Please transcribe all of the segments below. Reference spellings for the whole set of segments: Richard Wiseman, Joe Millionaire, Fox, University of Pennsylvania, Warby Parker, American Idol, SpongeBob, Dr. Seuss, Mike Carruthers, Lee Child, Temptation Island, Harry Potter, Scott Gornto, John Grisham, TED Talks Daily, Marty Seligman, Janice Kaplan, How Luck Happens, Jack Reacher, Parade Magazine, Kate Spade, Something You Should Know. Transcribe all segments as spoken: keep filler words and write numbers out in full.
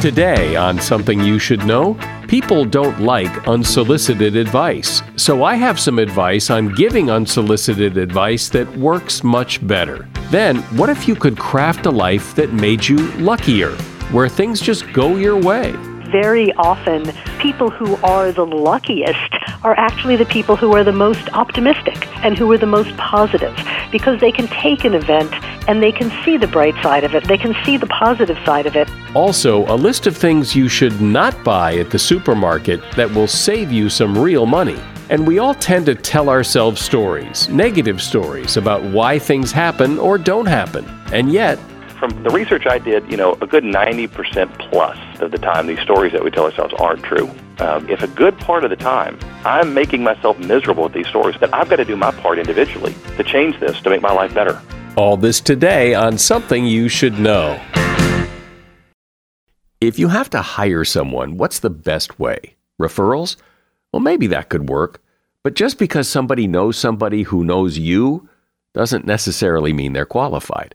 Today on Something You Should Know, people don't like unsolicited advice. So I have some advice on giving unsolicited advice that works much better. Then, what if you could craft a life that made you luckier, where things just go your way? Very often, people who are the luckiest are actually the people who are the most optimistic and who are the most positive, because they can take an event and they can see the bright side of it. They can see the positive side of it. Also, a list of things you should not buy at the supermarket that will save you some real money. And we all tend to tell ourselves stories, negative stories, about why things happen or don't happen. And yet, from the research I did, you know, a good ninety percent plus of the time, these stories that we tell ourselves aren't true. Um, if a good part of the time I'm making myself miserable with these stories, then I've got to do my part individually to change this, to make my life better. All this today on Something You Should Know. If you have to hire someone, what's the best way? Referrals? Well, maybe that could work. But just because somebody knows somebody who knows you doesn't necessarily mean they're qualified.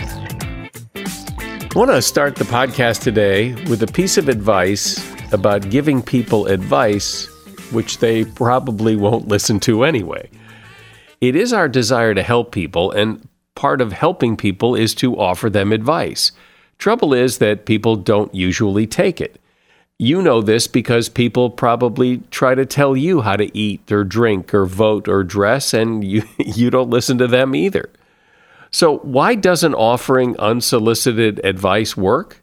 I want to start the podcast today with a piece of advice about giving people advice which they probably won't listen to anyway. It is our desire to help people, and part of helping people is to offer them advice. Trouble is that people don't usually take it. You know this because people probably try to tell you how to eat or drink or vote or dress, and you, you don't listen to them either. So why doesn't offering unsolicited advice work?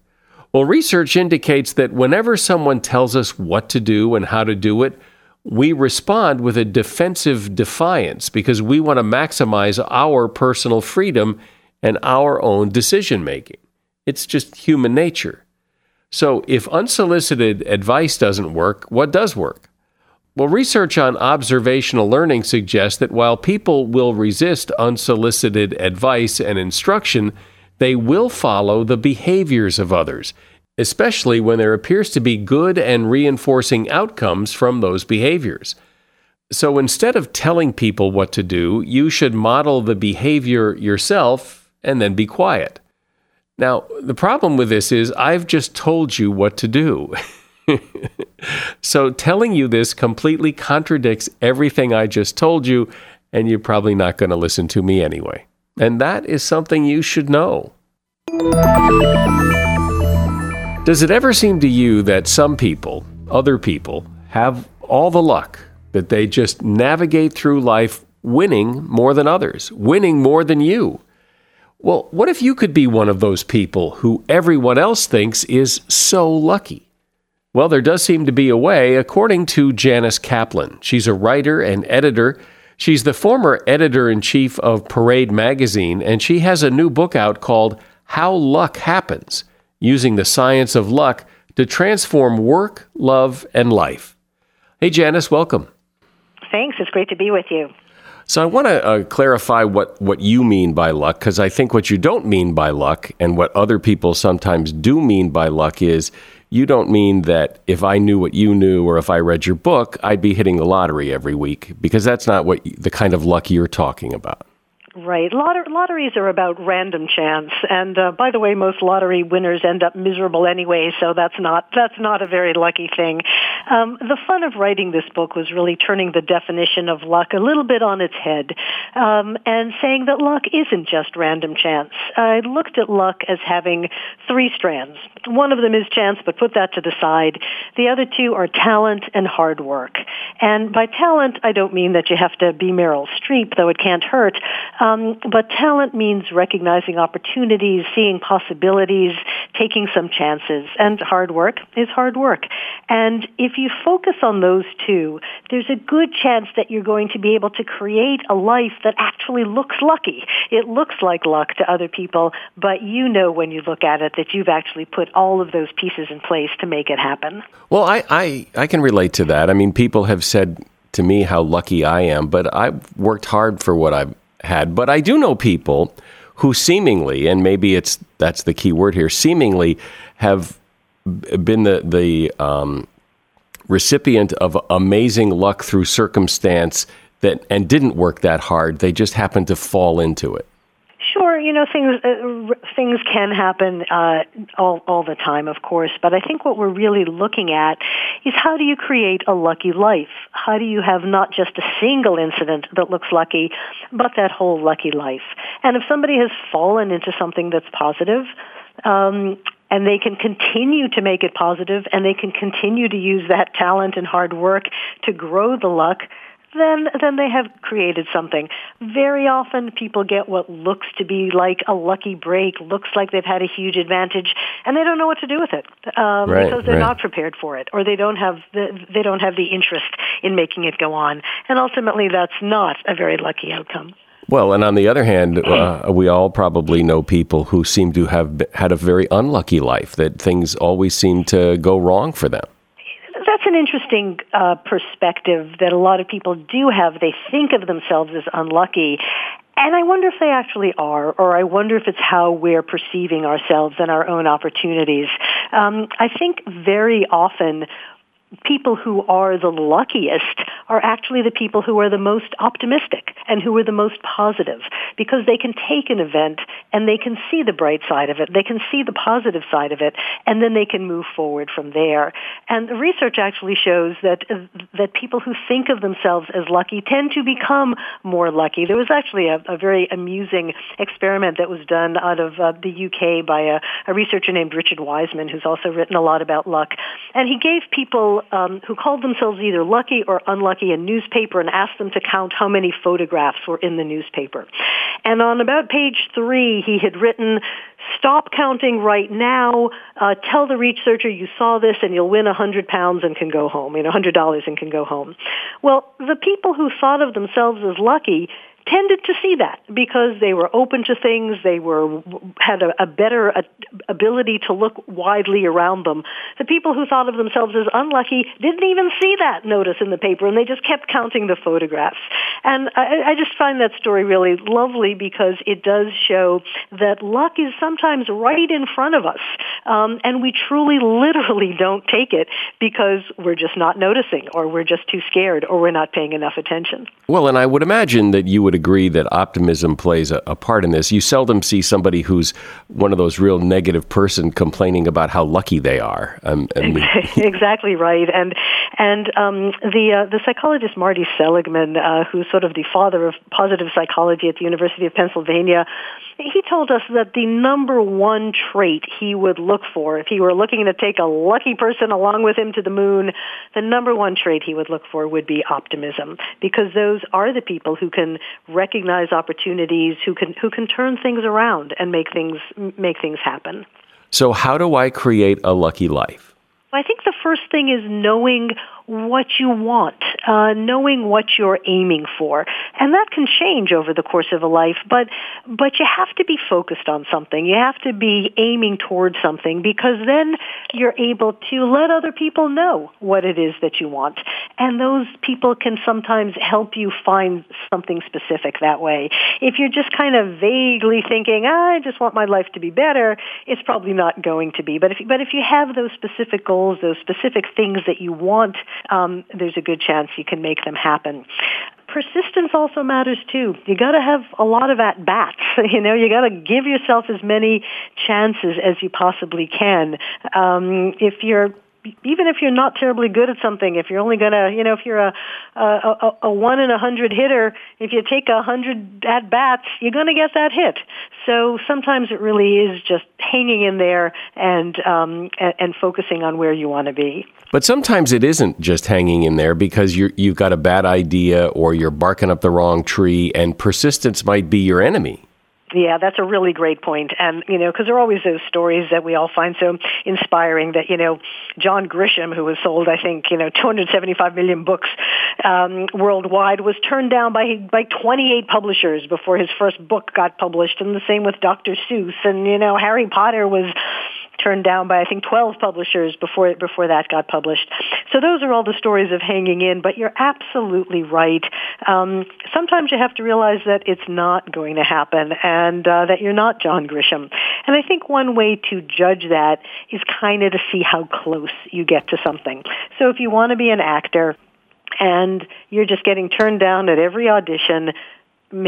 Well, research indicates that whenever someone tells us what to do and how to do it, we respond with a defensive defiance because we want to maximize our personal freedom and our own decision-making. It's just human nature. So if unsolicited advice doesn't work, what does work? Well, research on observational learning suggests that while people will resist unsolicited advice and instruction, they will follow the behaviors of others, especially when there appears to be good and reinforcing outcomes from those behaviors. So instead of telling people what to do, you should model the behavior yourself and then be quiet. Now, the problem with this is I've just told you what to do. So telling you this completely contradicts everything I just told you, and you're probably not going to listen to me anyway. And that is something you should know. Does it ever seem to you that some people, other people, have all the luck that they just navigate through life winning more than others, winning more than you? Well, what if you could be one of those people who everyone else thinks is so lucky? Well, there does seem to be a way, according to Janice Kaplan. She's a writer and editor. She's the former editor-in-chief of Parade Magazine, and she has a new book out called How Luck Happens, Using the Science of Luck to Transform Work, Love, and Life. Hey, Janice, welcome. Thanks. It's great to be with you. So I want to uh, clarify what, what you mean by luck, because I think what you don't mean by luck and what other people sometimes do mean by luck is you don't mean that if I knew what you knew or if I read your book, I'd be hitting the lottery every week, because that's not what the kind of luck you're talking about. Right. Lotter- lotteries are about random chance. And uh, by the way, most lottery winners end up miserable anyway, so that's not that's not a very lucky thing. Um, the fun of writing this book was really turning the definition of luck a little bit on its head um, and saying that luck isn't just random chance. I looked at luck as having three strands. One of them is chance, but put that to the side. The other two are talent and hard work. And by talent, I don't mean that you have to be Meryl Streep, though it can't hurt. Um, Um, but talent means recognizing opportunities, seeing possibilities, taking some chances. And hard work is hard work. And if you focus on those two, there's a good chance that you're going to be able to create a life that actually looks lucky. It looks like luck to other people, but you know when you look at it that you've actually put all of those pieces in place to make it happen. Well, I, I, I can relate to that. I mean, people have said to me how lucky I am, but I've worked hard for what I've had. But I do know people who seemingly, and maybe it's that's the key word here, seemingly have been the, the um, recipient of amazing luck through circumstance that and didn't work that hard. They just happened to fall into it. Sure, you know, things uh, things can happen uh, all all the time, of course, but I think what we're really looking at is how do you create a lucky life? How do you have not just a single incident that looks lucky, but that whole lucky life? And if somebody has fallen into something that's positive, um, and they can continue to make it positive, and they can continue to use that talent and hard work to grow the luck, Then, then they have created something. Very often people get what looks to be like a lucky break, looks like they've had a huge advantage, and they don't know what to do with it um, right, because they're right. not prepared for it, or they don't have the, they don't have the interest in making it go on. And ultimately, that's not a very lucky outcome. Well, and on the other hand, uh, we all probably know people who seem to have had a very unlucky life, that things always seem to go wrong for them. That's an interesting uh, perspective that a lot of people do have. They think of themselves as unlucky. And I wonder if they actually are, or I wonder if it's how we're perceiving ourselves and our own opportunities. Um, I think very often people who are the luckiest are actually the people who are the most optimistic and who are the most positive, because they can take an event and they can see the bright side of it. They can see the positive side of it, and then they can move forward from there. And the research actually shows that that people who think of themselves as lucky tend to become more lucky. There was actually a, a very amusing experiment that was done out of uh, the U K by a, a researcher named Richard Wiseman, who's also written a lot about luck. And he gave people Um, who called themselves either lucky or unlucky a newspaper and asked them to count how many photographs were in the newspaper. And on about page three, he had written, "Stop counting right now. Uh, tell the researcher you saw this and you'll win one hundred pounds and can go home, you know, one hundred dollars and can go home." Well, the people who thought of themselves as lucky tended to see that because they were open to things, they were had a, a better a, ability to look widely around them. The people who thought of themselves as unlucky didn't even see that notice in the paper, and they just kept counting the photographs. And I, I just find that story really lovely because it does show that luck is sometimes right in front of us, um, and we truly, literally don't take it because we're just not noticing, or we're just too scared, or we're not paying enough attention. Well, and I would imagine that you would agree that optimism plays a, a part in this. You seldom see somebody who's one of those real negative person complaining about how lucky they are. Um, and we... Exactly right. And And um, the uh, the psychologist Marty Seligman, uh, who's sort of the father of positive psychology at the University of Pennsylvania, he told us that the number one trait he would look for, if he were looking to take a lucky person along with him to the moon, the number one trait he would look for would be optimism, because those are the people who can recognize opportunities, who can who can turn things around and make things make things happen. So how do I create a lucky life? I think the first thing is knowing what you want, uh, knowing what you're aiming for. And that can change over the course of a life, but but you have to be focused on something. You have to be aiming towards something, because then you're able to let other people know what it is that you want. And those people can sometimes help you find something specific that way. If you're just kind of vaguely thinking, I just want my life to be better, it's probably not going to be. But if, but if you have those specific goals, those specific things that you want, Um, there's a good chance you can make them happen. Persistence also matters too. You got to have a lot of at bats. You know, you got to give yourself as many chances as you possibly can. Um, if you're Even if you're not terribly good at something, if you're only going to, you know, if you're a, a, a, a one in a hundred hitter, if you take a hundred at-bats, you're going to get that hit. So sometimes it really is just hanging in there and, um, and, and focusing on where you want to be. But sometimes it isn't just hanging in there, because you're, you've got a bad idea or you're barking up the wrong tree, and persistence might be your enemy. Yeah, that's a really great point. And, you know, because there are always those stories that we all find so inspiring that, you know, John Grisham, who was sold, I think, you know, two hundred seventy-five million books um, worldwide, was turned down by by twenty-eight publishers before his first book got published. And the same with Doctor Seuss. And, you know, Harry Potter was turned down by, I think, twelve publishers before before that got published. So those are all the stories of hanging in, but you're absolutely right. Um, sometimes you have to realize that it's not going to happen, and uh, that you're not John Grisham. And I think one way to judge that is kind of to see how close you get to something. So if you want to be an actor and you're just getting turned down at every audition,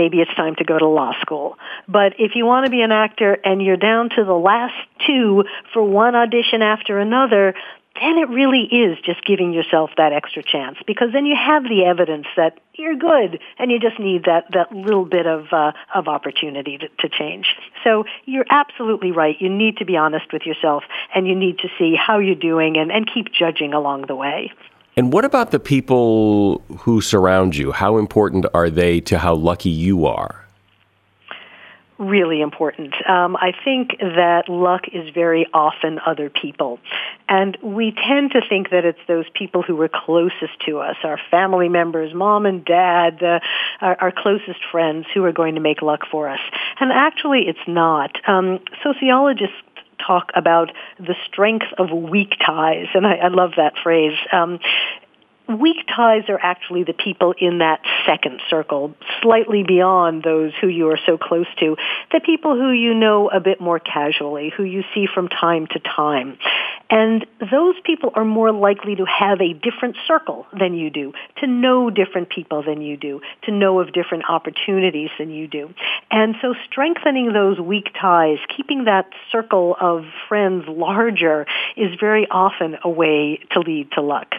maybe it's time to go to law school. But if you want to be an actor and you're down to the last two for one audition after another, then it really is just giving yourself that extra chance, because then you have the evidence that you're good and you just need that, that little bit of uh, of opportunity to, to change. So you're absolutely right. You need to be honest with yourself, and you need to see how you're doing and, and keep judging along the way. And what about the people who surround you? How important are they to how lucky you are? Really important. Um, I think that luck is very often other people. And we tend to think that it's those people who were closest to us, our family members, mom and dad, uh, our, our closest friends, who are going to make luck for us. And actually, it's not. Um, sociologists talk about the strength of weak ties, and I, I love that phrase. Um, weak ties are actually the people in that second circle, slightly beyond those who you are so close to, the people who you know a bit more casually, who you see from time to time. And those people are more likely to have a different circle than you do, to know different people than you do, to know of different opportunities than you do. And so strengthening those weak ties, keeping that circle of friends larger, is very often a way to lead to luck.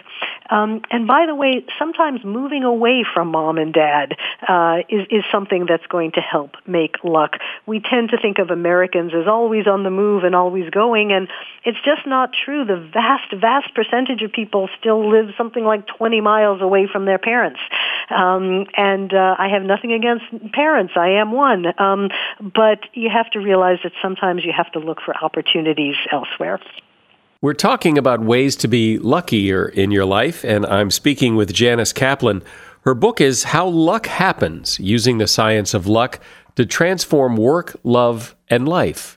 Um, and by the way, sometimes moving away from mom and dad uh, is, is something that's going to help make luck. We tend to think of Americans as always on the move and always going, and it's just not true. True, the vast, vast percentage of people still live something like twenty miles away from their parents. Um, and uh, I have nothing against parents. I am one. Um, but you have to realize that sometimes you have to look for opportunities elsewhere. We're talking about ways to be luckier in your life, and I'm speaking with Janice Kaplan. Her book is How Luck Happens, Using the Science of Luck to Transform Work, Love, and Life.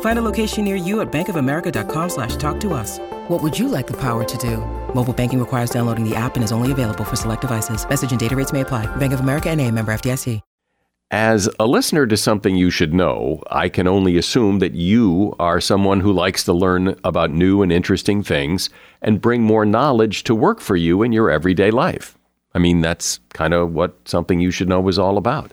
Find a location near you at bankofamerica.com slash talk to us. What would you like the power to do? Mobile banking requires downloading the app and is only available for select devices. Message and data rates may apply. Bank of America N A member F D I C. As a listener to Something You Should Know, I can only assume that you are someone who likes to learn about new and interesting things and bring more knowledge to work for you in your everyday life. I mean, that's kind of what Something You Should Know is all about.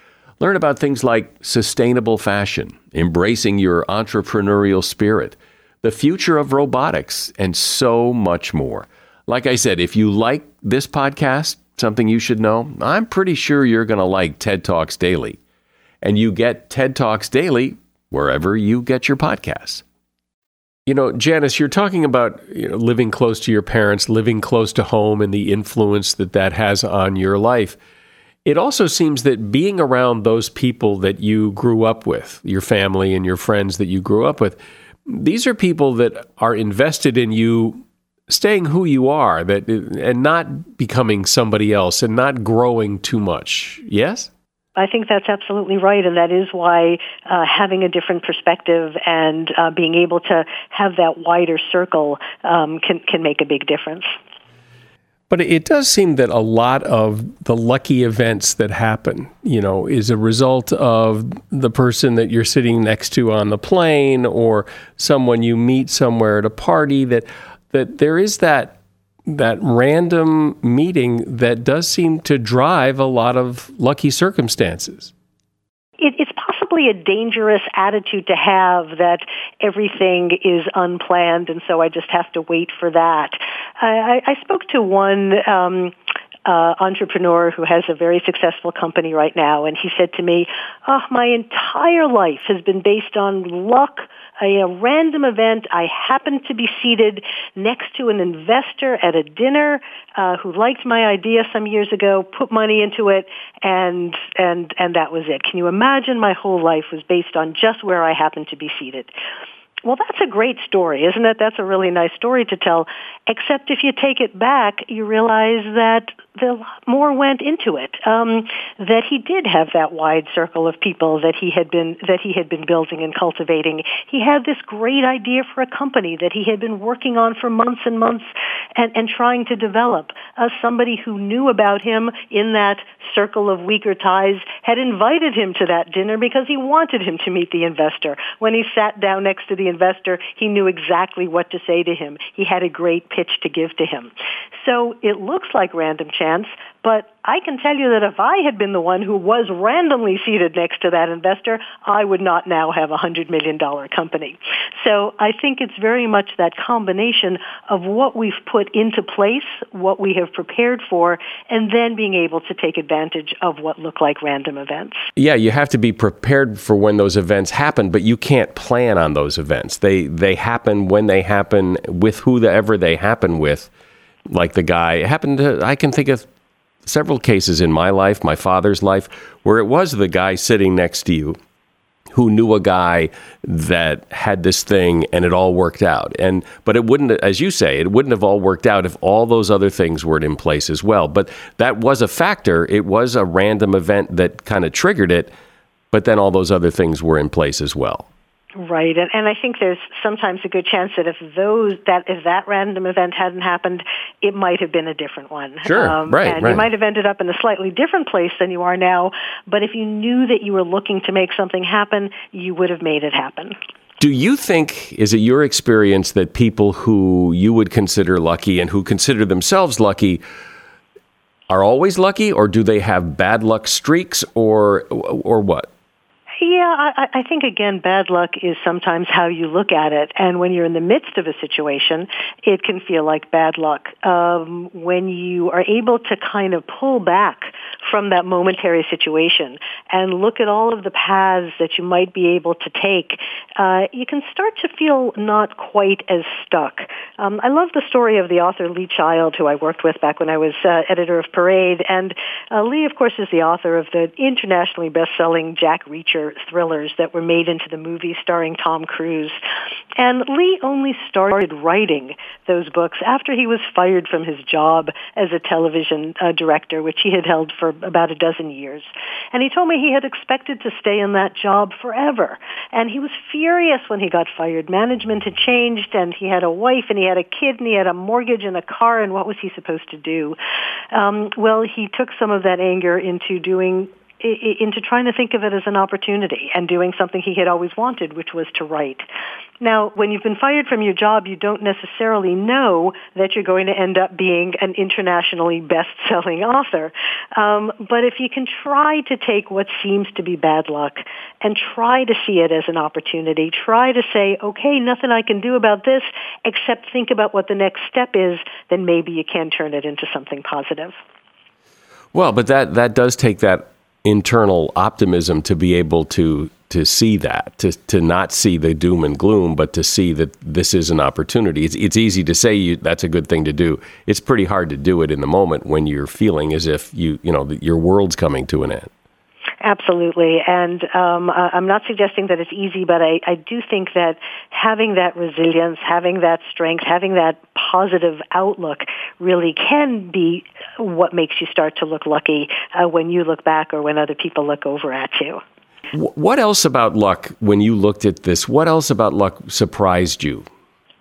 Learn about things like sustainable fashion, embracing your entrepreneurial spirit, the future of robotics, and so much more. Like I said, if you like this podcast, Something You Should Know, I'm pretty sure you're going to like TED Talks Daily. And you get TED Talks Daily wherever you get your podcasts. You know, Janice, you're talking about, you know, living close to your parents, living close to home, and the influence that that has on your life. It also seems that being around those people that you grew up with, your family and your friends that you grew up with, these are people that are invested in you staying who you are, that and not becoming somebody else and not growing too much. Yes? I think that's absolutely right, and that is why uh, having a different perspective and uh, being able to have that wider circle um, can, can make a big difference. But it does seem that a lot of the lucky events that happen, you know, is a result of the person that you're sitting next to on the plane or someone you meet somewhere at a party, that that there is that that random meeting that does seem to drive a lot of lucky circumstances. It, it's possibly a dangerous attitude to have, that everything is unplanned, and so I just have to wait for that. I, I spoke to one um, uh, entrepreneur who has a very successful company right now, and he said to me, oh, my entire life has been based on luck. A random event. I happened to be seated next to an investor at a dinner uh, who liked my idea some years ago, put money into it, and and and that was it. Can you imagine? My whole life was based on just where I happened to be seated. Well, that's a great story, isn't it? That's a really nice story to tell, except if you take it back, you realize that a lot more went into it, um, that he did have that wide circle of people that he had been that he had been building and cultivating. He had this great idea for a company that he had been working on for months and months and, and trying to develop. Uh, somebody who knew about him in that circle of weaker ties had invited him to that dinner because he wanted him to meet the investor. When he sat down next to the investor, he knew exactly what to say to him. He had a great pitch to give to him. So it looks like random chance, but I can tell you that if I had been the one who was randomly seated next to that investor, I would not now have a one hundred million dollars company. So I think it's very much that combination of what we've put into place, what we have prepared for, and then being able to take advantage of what look like random events. Yeah, you have to be prepared for when those events happen, but you can't plan on those events. They they happen when they happen with whoever they happen with. Like the guy, it happened to, I can think of several cases in my life, my father's life, where it was the guy sitting next to you who knew a guy that had this thing, and it all worked out. And but it wouldn't, as you say, it wouldn't have all worked out if all those other things weren't in place as well. But that was a factor. It was a random event that kind of triggered it, but then all those other things were in place as well. Right, and, and I think there's sometimes a good chance that if those that if that random event hadn't happened, it might have been a different one. Sure, um, right, and right. You might have ended up in a slightly different place than you are now, but if you knew that you were looking to make something happen, you would have made it happen. Do you think, is it your experience that people who you would consider lucky and who consider themselves lucky are always lucky, or do they have bad luck streaks, or or what? Yeah, I, I think, again, bad luck is sometimes how you look at it. And when you're in the midst of a situation, it can feel like bad luck. Um, when you are able to kind of pull back from that momentary situation and look at all of the paths that you might be able to take, uh, you can start to feel not quite as stuck. Um, I love the story of the author Lee Child, who I worked with back when I was uh, editor of Parade. And uh, Lee, of course, is the author of the internationally best-selling Jack Reacher thriller thrillers that were made into the movie starring Tom Cruise. And Lee only started writing those books after he was fired from his job as a television uh, director, which he had held for about a dozen years. And he told me he had expected to stay in that job forever. And he was furious when he got fired. Management had changed, and he had a wife, and he had a kid, and he had a mortgage and a car, and what was he supposed to do? Um, well, he took some of that anger into doing into trying to think of it as an opportunity and doing something he had always wanted, which was to write. Now, when you've been fired from your job, you don't necessarily know that you're going to end up being an internationally best-selling author. Um, but if you can try to take what seems to be bad luck and try to see it as an opportunity, try to say, okay, nothing I can do about this except think about what the next step is, then maybe you can turn it into something positive. Well, but that, that does take that internal optimism to be able to to see that, to to not see the doom and gloom, but to see that this is an opportunity. It's it's easy to say you, that's a good thing to do. It's pretty hard to do it in the moment when you're feeling as if you you know your world's coming to an end. Absolutely. And um, I'm not suggesting that it's easy, but I, I do think that having that resilience, having that strength, having that positive outlook really can be what makes you start to look lucky uh, when you look back or when other people look over at you. What else about luck, when you looked at this, what else about luck surprised you?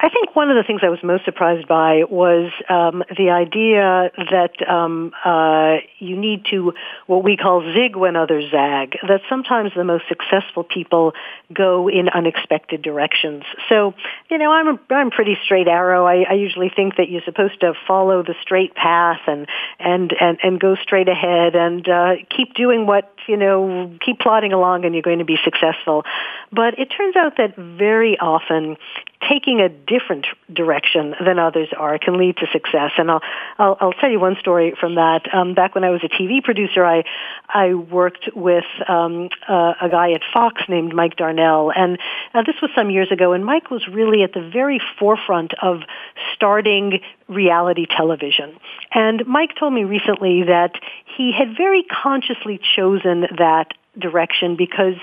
I think one of the things I was most surprised by was um, the idea that um, uh, you need to, what we call zig when others zag, that sometimes the most successful people go in unexpected directions. So, you know, I'm a, I'm pretty straight arrow. I, I usually think that you're supposed to follow the straight path and and, and, and go straight ahead and uh, keep doing what, you know, keep plodding along and you're going to be successful. But it turns out that very often taking a different direction than others are can lead to success. And I'll I'll, I'll tell you one story from that. Um, back when I was a T V producer, I I worked with um, uh, a guy at Fox named Mike Darnell, and uh, this was some years ago. And Mike was really at the very forefront of starting reality television. And Mike told me recently that he had very consciously chosen that direction because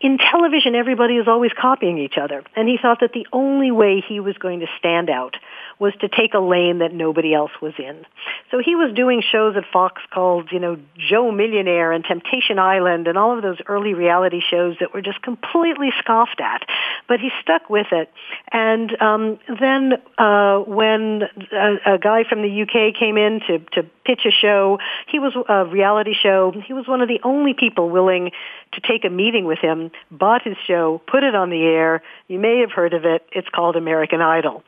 in television everybody is always copying each other, and he thought that the only way he was going to stand out was to take a lane that nobody else was in. So he was doing shows at Fox called, you know, Joe Millionaire and Temptation Island and all of those early reality shows that were just completely scoffed at, but he stuck with it. And um, then uh, when a, a guy from the U K came in to, to pitch a show, he was a reality show, he was one of the only people willing to take a meeting with him, bought his show, put it on the air. You may have heard of it. It's called American Idol.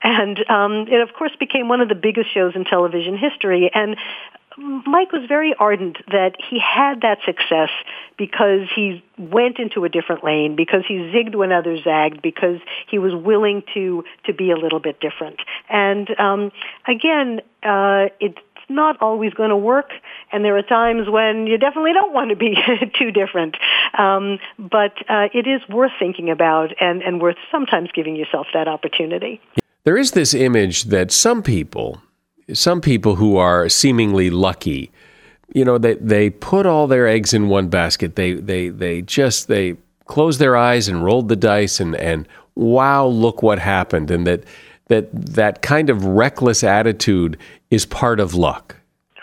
And um, it, of course, became one of the biggest shows in television history. And Mike was very ardent that he had that success because he went into a different lane, because he zigged when others zagged, because he was willing to, to be a little bit different. And um, again, uh, it's not always going to work, and there are times when you definitely don't want to be too different. Um, but uh, it is worth thinking about and, and worth sometimes giving yourself that opportunity. There is this image that some people, some people who are seemingly lucky, you know, they, they put all their eggs in one basket. They they they just, they closed their eyes and rolled the dice and, and wow, look what happened. And that that that kind of reckless attitude is part of luck.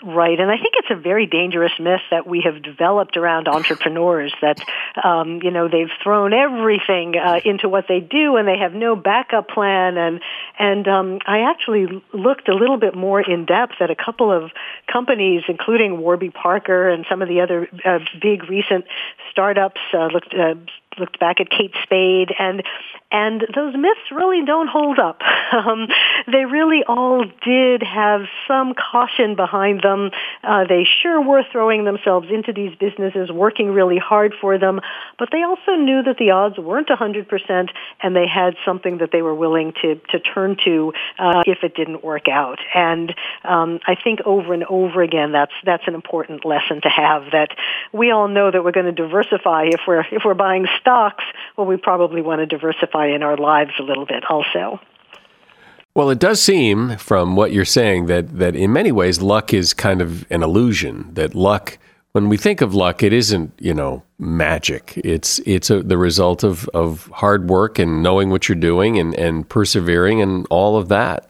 Right, and I think it's a very dangerous myth that we have developed around entrepreneurs that, um, you know, they've thrown everything uh, into what they do and they have no backup plan. And and um, I actually looked a little bit more in depth at a couple of companies, including Warby Parker and some of the other uh, big recent startups, uh, looked uh, looked back at Kate Spade, and and those myths really don't hold up. Um, they really all did have some caution behind them. Uh, they sure were throwing themselves into these businesses, working really hard for them, but they also knew that the odds weren't one hundred percent, and they had something that they were willing to, to turn to uh, if it didn't work out. And um, I think over and over again, that's that's an important lesson to have, that we all know that we're going to diversify if we're if we're buying stocks. Stocks, well, we probably want to diversify in our lives a little bit also. Well, it does seem from what you're saying that, that in many ways, luck is kind of an illusion, that luck when we think of luck, it isn't, you know, magic. It's it's a, the result of, of hard work and knowing what you're doing and, and persevering and all of that.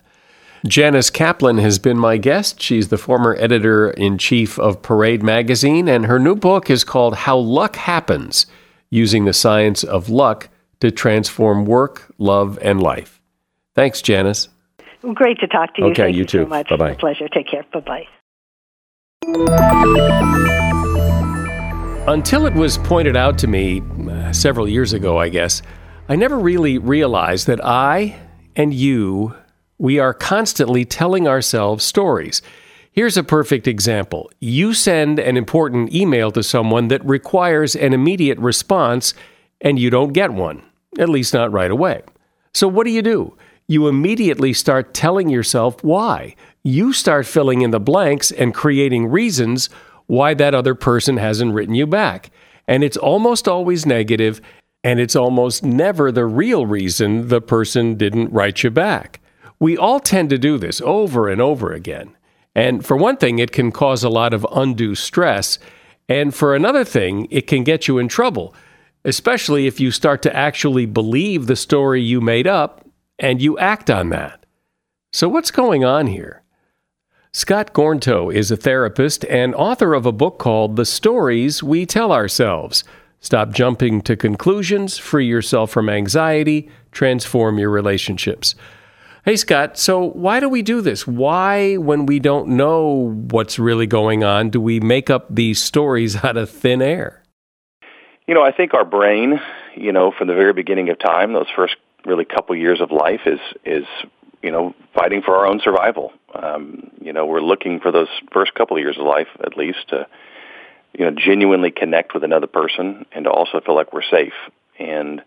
Janice Kaplan has been my guest. She's the former editor-in-chief of Parade Magazine, and her new book is called How Luck Happens, Using the Science of Luck to Transform Work, Love, and Life. Thanks, Janice. Great to talk to you. Okay, Thank you, you too. So much. Bye-bye. It's a pleasure. Take care. Bye-bye. Until it was pointed out to me uh, several years ago, I guess, I never really realized that I and you, we are constantly telling ourselves stories. Here's a perfect example. You send an important email to someone that requires an immediate response, and you don't get one, at least not right away. So what do you do? You immediately start telling yourself why. You start filling in the blanks and creating reasons why that other person hasn't written you back. And it's almost always negative, and it's almost never the real reason the person didn't write you back. We all tend to do this over and over again. And for one thing, it can cause a lot of undue stress. And for another thing, it can get you in trouble, especially if you start to actually believe the story you made up and you act on that. So what's going on here? Scott Gornto is a therapist and author of a book called The Stories We Tell Ourselves. Stop jumping to conclusions, free yourself from anxiety, transform your relationships. Hey, Scott, so why do we do this? Why, when we don't know what's really going on, do we make up these stories out of thin air? You know, I think our brain, you know, from the very beginning of time, those first really couple years of life is, is you know, fighting for our own survival. Um, you know, we're looking for those first couple of years of life, at least, to, you know, genuinely connect with another person and to also feel like we're safe. And,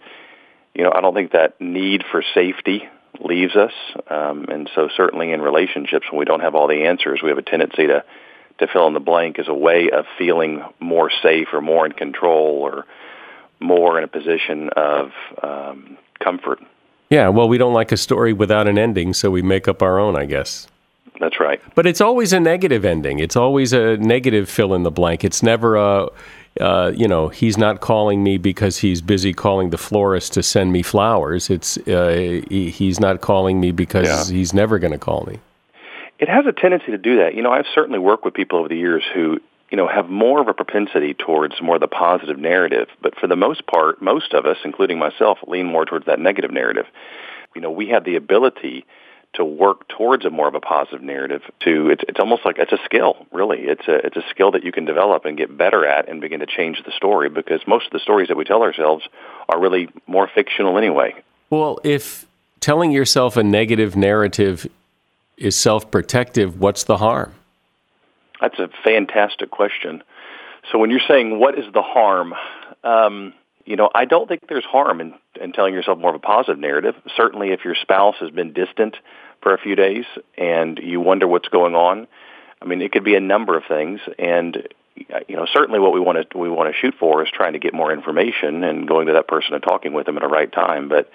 you know, I don't think that need for safety leaves us, um, and so certainly in relationships, when we don't have all the answers, we have a tendency to, to fill in the blank as a way of feeling more safe or more in control or more in a position of um, comfort. Yeah, well, we don't like a story without an ending, so we make up our own, I guess. That's right. But it's always a negative ending. It's always a negative fill in the blank. It's never a, uh, you know, he's not calling me because he's busy calling the florist to send me flowers. It's uh, he's not calling me because yeah. he's never going to call me. It has a tendency to do that. You know, I've certainly worked with people over the years who, you know, have more of a propensity towards more of the positive narrative. But for the most part, most of us, including myself, lean more towards that negative narrative. You know, we have the ability to work towards a more of a positive narrative. To it's, it's almost like it's a skill, really. It's a it's a skill that you can develop and get better at and begin to change the story, because most of the stories that we tell ourselves are really more fictional anyway. Well, if telling yourself a negative narrative is self-protective, what's the harm? That's a fantastic question. So when you're saying, what is the harm? Um, You know, I don't think there's harm in, in telling yourself more of a positive narrative. Certainly if your spouse has been distant for a few days and you wonder what's going on, I mean, it could be a number of things. And, you know, certainly what we want to we want to shoot for is trying to get more information and going to that person and talking with them at the right time. But,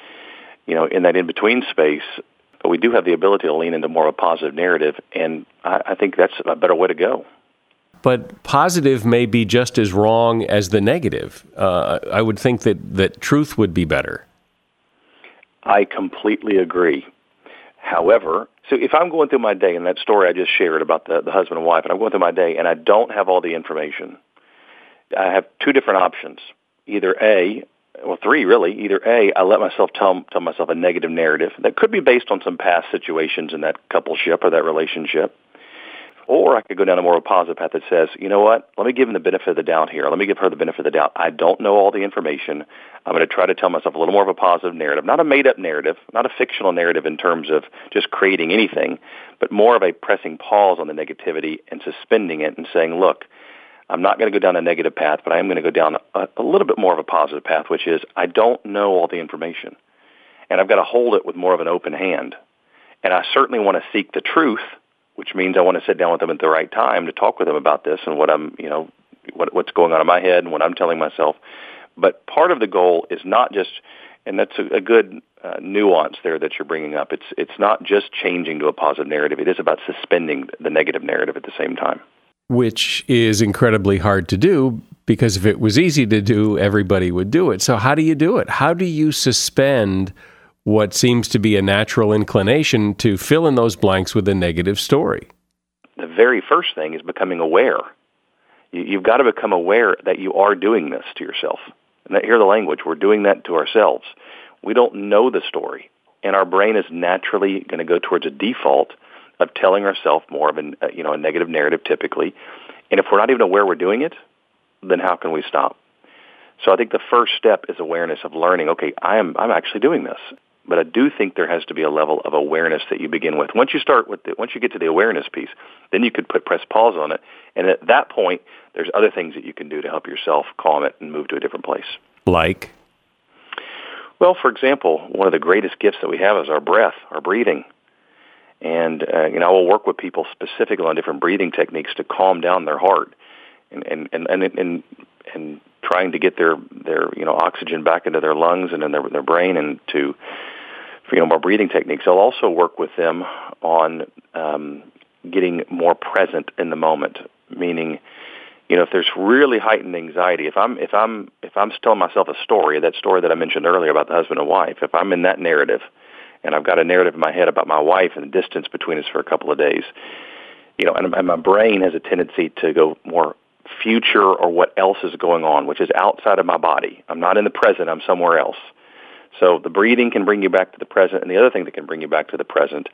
you know, in that in-between space, but we do have the ability to lean into more of a positive narrative, and I, I think that's a better way to go. But positive may be just as wrong as the negative. Uh, I would think that, that truth would be better. I completely agree. However, so if I'm going through my day, and that story I just shared about the, the husband and wife, and I'm going through my day and I don't have all the information, I have two different options. Either A, well, three really, either A, I let myself tell, tell myself a negative narrative that could be based on some past situations in that coupleship or that relationship. Or I could go down a more positive path that says, you know what, let me give him the benefit of the doubt here. Let me give her the benefit of the doubt. I don't know all the information. I'm going to try to tell myself a little more of a positive narrative, not a made-up narrative, not a fictional narrative in terms of just creating anything, but more of a pressing pause on the negativity and suspending it and saying, look, I'm not going to go down a negative path, but I am going to go down a, a little bit more of a positive path, which is I don't know all the information, and I've got to hold it with more of an open hand. And I certainly want to seek the truth, which means I want to sit down with them at the right time to talk with them about this and what I'm, you know, what, what's going on in my head and what I'm telling myself. But part of the goal is not just, and that's a, a good uh, nuance there that you're bringing up. It's it's not just changing to a positive narrative. It is about suspending the negative narrative at the same time. which is incredibly hard to do, because if it was easy to do, everybody would do it. So how do you do it? How do you suspend what seems to be a natural inclination to fill in those blanks with a negative story? The very first thing is becoming aware. You've got to become aware that you are doing this to yourself. And that, hear the language, we're doing that to ourselves. We don't know the story, and our brain is naturally going to go towards a default of telling ourselves more of a, you know, a negative narrative typically. And if we're not even aware we're doing it, then how can we stop? So I think the first step is awareness of learning, okay, I am, I'm actually doing this. But I do think there has to be a level of awareness that you begin with. Once you start with the, once you get to the awareness piece, then you could put press pause on it. And at that point, there's other things that you can do to help yourself calm it and move to a different place. Like? Well, for example, one of the greatest gifts that we have is our breath, our breathing. And, uh, you know, I will work with people specifically on different breathing techniques to calm down their heart and, and, and, and, and, and trying to get their, their, you know, oxygen back into their lungs and in their, their brain, and to, you know, more breathing techniques. I'll also work with them on um, getting more present in the moment, meaning, you know, if there's really heightened anxiety, if I'm, if I'm, if I'm telling myself a story, that story that I mentioned earlier about the husband and wife, if I'm in that narrative and I've got a narrative in my head about my wife and the distance between us for a couple of days, you know, and, and my brain has a tendency to go more future or what else is going on, which is outside of my body. I'm not in the present. I'm somewhere else. So the breathing can bring you back to the present, and the other thing that can bring you back to the present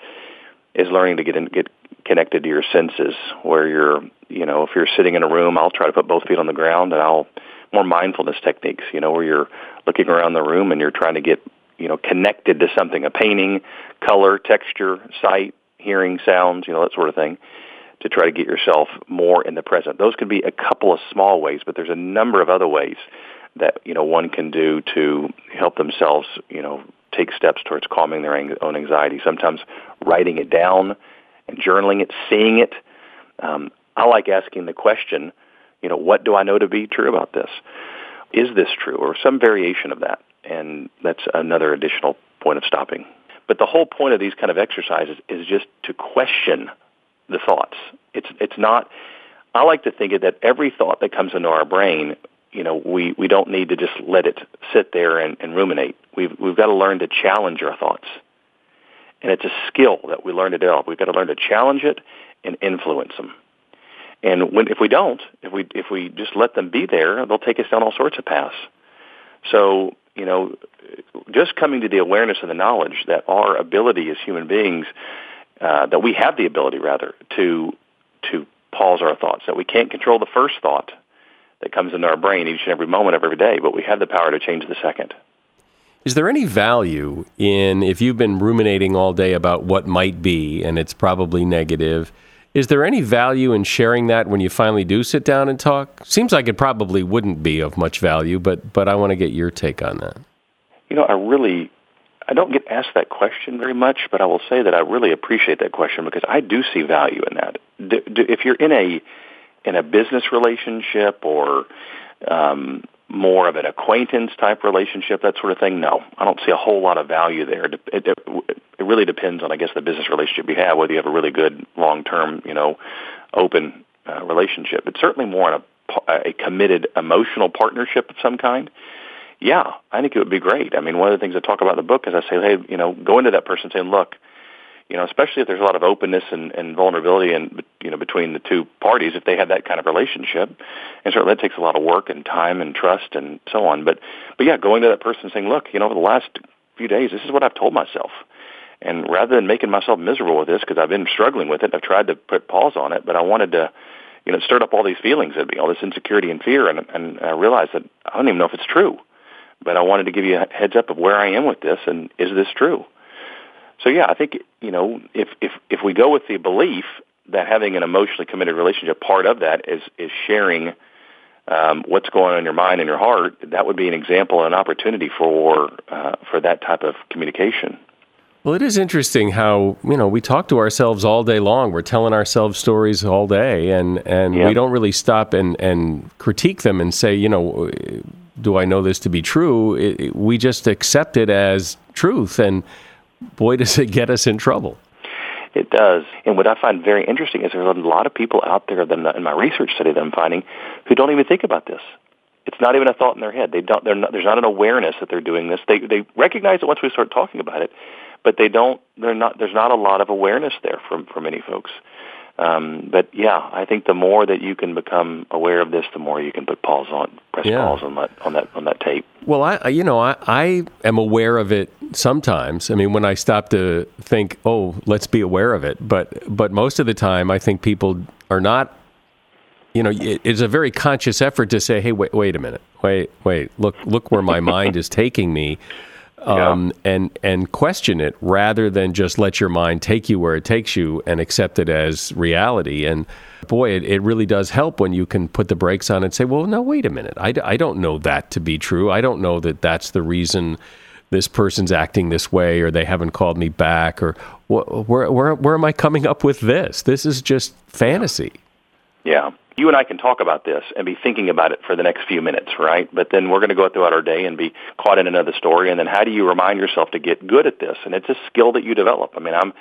is learning to get in, get connected to your senses, where you're, you know, if you're sitting in a room, I'll try to put both feet on the ground, and I'll, more mindfulness techniques, you know, where you're looking around the room and you're trying to get, you know, connected to something, a painting, color, texture, sight, hearing, sounds, you know, that sort of thing, to try to get yourself more in the present. Those could be a couple of small ways, but there's a number of other ways that, you know, one can do to help themselves, you know, take steps towards calming their own anxiety. Sometimes writing it down and journaling it, seeing it. Um, I like asking the question, you know, what do I know to be true about this? Is this true? Or some variation of that. And that's another additional point of stopping. But the whole point of these kind of exercises is just to question the thoughts. It's it's not, I like to think that every thought that comes into our brain, you know, we, we don't need to just let it sit there and, and ruminate. We've we've got to learn to challenge our thoughts. And it's a skill that we learn to develop. We've got to learn to challenge it and influence them. And when, if we don't, if we if we just let them be there, they'll take us down all sorts of paths. So, you know, just coming to the awareness and the knowledge that our ability as human beings, uh, that we have the ability, rather, to to pause our thoughts, that we can't control the first thought that comes into our brain each and every moment of every day, but we have the power to change the second. Is there any value in, if you've been ruminating all day about what might be, and it's probably negative, is there any value in sharing that when you finally do sit down and talk? Seems like it probably wouldn't be of much value, but but I want to get your take on that. You know, I really, I don't get asked that question very much, but I will say that I really appreciate that question because I do see value in that. Do, do, if you're in a in a business relationship or um, more of an acquaintance-type relationship, that sort of thing, no. I don't see a whole lot of value there. It, it, it really depends on, I guess, the business relationship you have, whether you have a really good, long-term, you know, open uh, relationship. But certainly more in a, a committed emotional partnership of some kind, yeah, I think it would be great. I mean, one of the things I talk about in the book is I say, hey, you know, go into that person saying, look, you know, especially if there's a lot of openness and, and vulnerability and, you know, between the two parties, if they have that kind of relationship, and certainly that takes a lot of work and time and trust and so on. But, but yeah, going to that person saying, look, you know, over the last few days, this is what I've told myself. And rather than making myself miserable with this, because I've been struggling with it, I've tried to put pause on it, but I wanted to, you know, stirred up all these feelings in me, all this insecurity and fear, and, and I realized that I don't even know if it's true. But I wanted to give you a heads up of where I am with this, and is this true? So yeah, I think, you know, if, if, if we go with the belief that having an emotionally committed relationship, part of that is, is sharing um, what's going on in your mind and your heart, that would be an example and an opportunity for, uh, for that type of communication. Well, it is interesting how, you know, we talk to ourselves all day long. We're telling ourselves stories all day, and, and yep. we don't really stop and, and critique them and say, you know, do I know this to be true? It, it, we just accept it as truth, and boy, does it get us in trouble. It does. And what I find very interesting is there's a lot of people out there that in my research study that I'm finding who don't even think about this. It's not even a thought in their head. They don't. They're not, there's not an awareness that they're doing this. They they recognize it once we start talking about it, but they don't. They're not. There's not a lot of awareness there for for many folks. Um, but yeah, I think the more that you can become aware of this, the more you can put pause on, press yeah. pause on that on that on that tape. Well, I you know I, I am aware of it sometimes. I mean, when I stop to think, oh, let's be aware of it. But but most of the time, I think people are not. You know, it's a very conscious effort to say, hey, wait, wait a minute, wait, wait, look, look where my mind is taking me, um, yeah. and and question it rather than just let your mind take you where it takes you and accept it as reality. And boy, it, it really does help when you can put the brakes on and say, well, no, wait a minute, I, I don't know that to be true. I don't know that that's the reason this person's acting this way, or they haven't called me back, or where where where am I coming up with this? This is just fantasy. Yeah. You and I can talk about this and be thinking about it for the next few minutes, right? But then we're going to go throughout our day and be caught in another story. And then how do you remind yourself to get good at this? And it's a skill that you develop. I mean, I'm,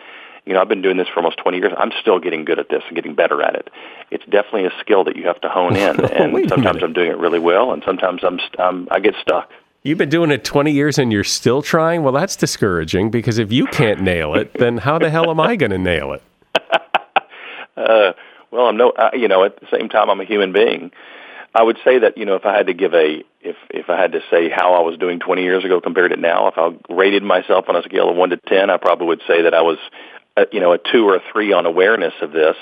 you know, I've been doing this for almost twenty years. I'm still getting good at this and getting better at it. It's definitely a skill that you have to hone in. And sometimes I'm doing it really well, and sometimes I'm, um, I get stuck. You've been doing it twenty years and you're still trying? Well, that's discouraging, because if you can't nail it, then how the hell am I going to nail it? uh Well, I'm no, uh, you know, at the same time, I'm a human being. I would say that, you know, if I had to give a, if if I had to say how I was doing twenty years ago compared to now, if I rated myself on a scale of one to ten, I probably would say that I was, a, you know, a two or a three on awareness of this.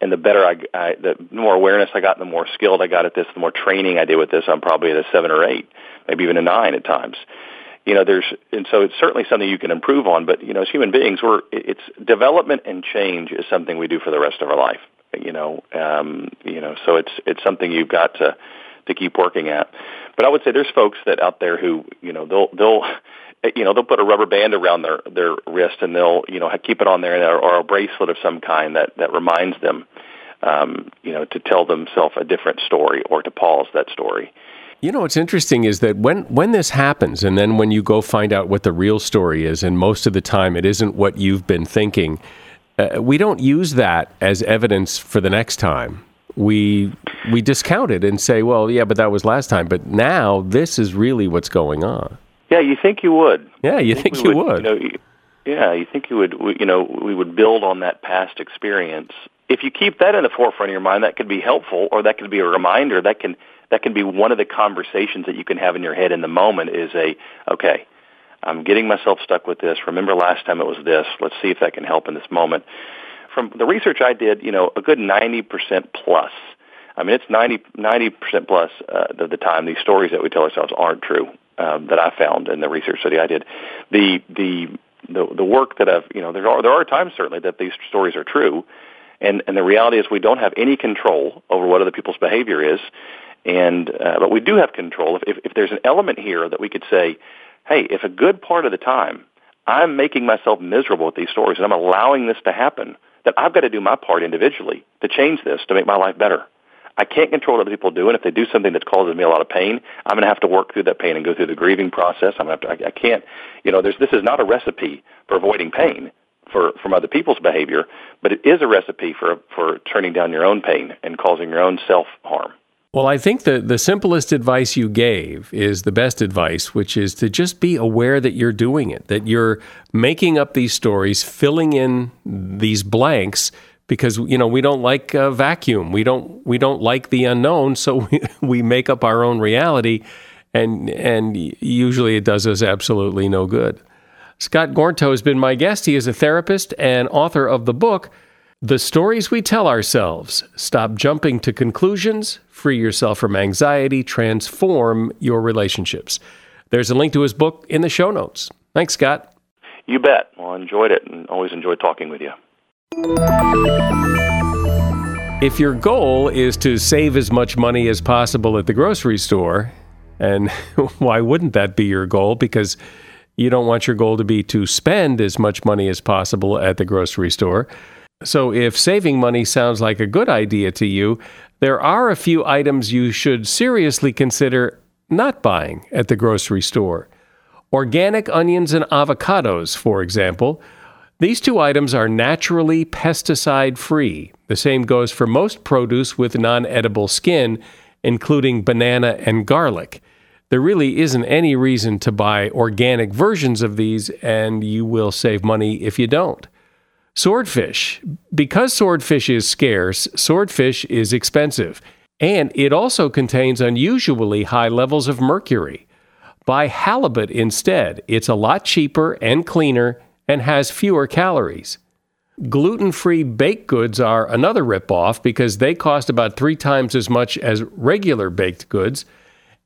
And the better I, I, the more awareness I got, the more skilled I got at this, the more training I did with this, I'm probably at a seven or eight, maybe even a nine at times. You know, there's, and so it's certainly something you can improve on. But, you know, as human beings, we're, it's development and change is something we do for the rest of our life. You know, um, you know, so it's it's something you've got to to keep working at. But I would say there's folks that out there who, you know, they'll they'll you know they'll put a rubber band around their, their wrist, and they'll, you know, keep it on there, or a bracelet of some kind that, that reminds them, um, you know, to tell themselves a different story or to pause that story. You know, what's interesting is that when, when this happens, and then when you go find out what the real story is, and most of the time it isn't what you've been thinking. Uh, we don't use that as evidence for the next time. We we discount it and say, well, yeah, but that was last time. But now this is really what's going on. Yeah, you think you would. Yeah, you think, think you would. would. You know, you, yeah, you think you would. We, you know, we would build on that past experience. If you keep that in the forefront of your mind, that could be helpful, or that could be a reminder. That can that can be one of the conversations that you can have in your head in the moment. Is a okay. I'm getting myself stuck with this. Remember last time it was this. Let's see if that can help in this moment. From the research I did, you know, a good ninety percent plus. I mean, it's ninety, ninety percent plus uh, of the time these stories that we tell ourselves aren't true, um, that I found in the research study I did. The the the, the work that I've, you know, there are, there are times certainly that these stories are true, and, and the reality is we don't have any control over what other people's behavior is, and uh, but we do have control. If, if, if there's an element here that we could say, hey, if a good part of the time I'm making myself miserable with these stories and I'm allowing this to happen, then I've got to do my part individually to change this, to make my life better. I can't control what other people do, and if they do something that's causing me a lot of pain, I'm going to have to work through that pain and go through the grieving process. I'm going to have to, I, I can't, you know, there's, this is not a recipe for avoiding pain for, from other people's behavior, but it is a recipe for, for turning down your own pain and causing your own self-harm. Well, I think the, the simplest advice you gave is the best advice, which is to just be aware that you're doing it, that you're making up these stories, filling in these blanks, because, you know, we don't like a vacuum. We don't we don't like the unknown, so we, we make up our own reality, and and usually it does us absolutely no good. Scott Gornto has been my guest. He is a therapist and author of the book, The Stories We Tell Ourselves. Stop Jumping to Conclusions, Free Yourself from Anxiety, Transform Your Relationships. There's a link to his book in the show notes. Thanks, Scott. You bet. Well, I enjoyed it and always enjoy talking with you. If your goal is to save as much money as possible at the grocery store, and why wouldn't that be your goal? Because you don't want your goal to be to spend as much money as possible at the grocery store. So if saving money sounds like a good idea to you, there are a few items you should seriously consider not buying at the grocery store. Organic onions and avocados, for example. These two items are naturally pesticide-free. The same goes for most produce with non-edible skin, including banana and garlic. There really isn't any reason to buy organic versions of these, and you will save money if you don't. Swordfish. Because swordfish is scarce, swordfish is expensive, and it also contains unusually high levels of mercury. Buy halibut instead. It's a lot cheaper and cleaner and has fewer calories. Gluten-free baked goods are another ripoff because they cost about three times as much as regular baked goods,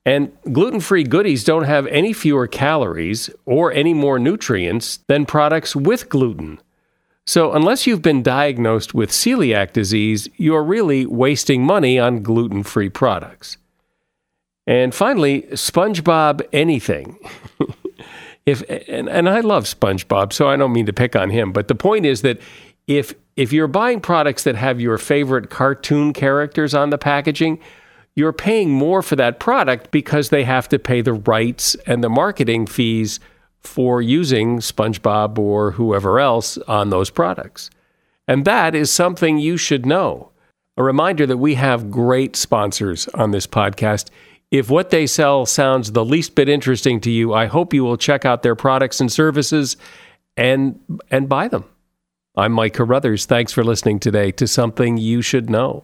and gluten-free goodies don't have any fewer calories or any more nutrients than products with gluten. So unless you've been diagnosed with celiac disease, you're really wasting money on gluten-free products. And finally, SpongeBob anything. If and, and I love SpongeBob, so I don't mean to pick on him, but the point is that if if you're buying products that have your favorite cartoon characters on the packaging, you're paying more for that product because they have to pay the rights and the marketing fees for using SpongeBob or whoever else on those products. And that is something you should know. A reminder that we have great sponsors on this podcast. If what they sell sounds the least bit interesting to you, I hope you will check out their products and services and and buy them. I'm Mike Carruthers. Thanks for listening today to Something You Should Know.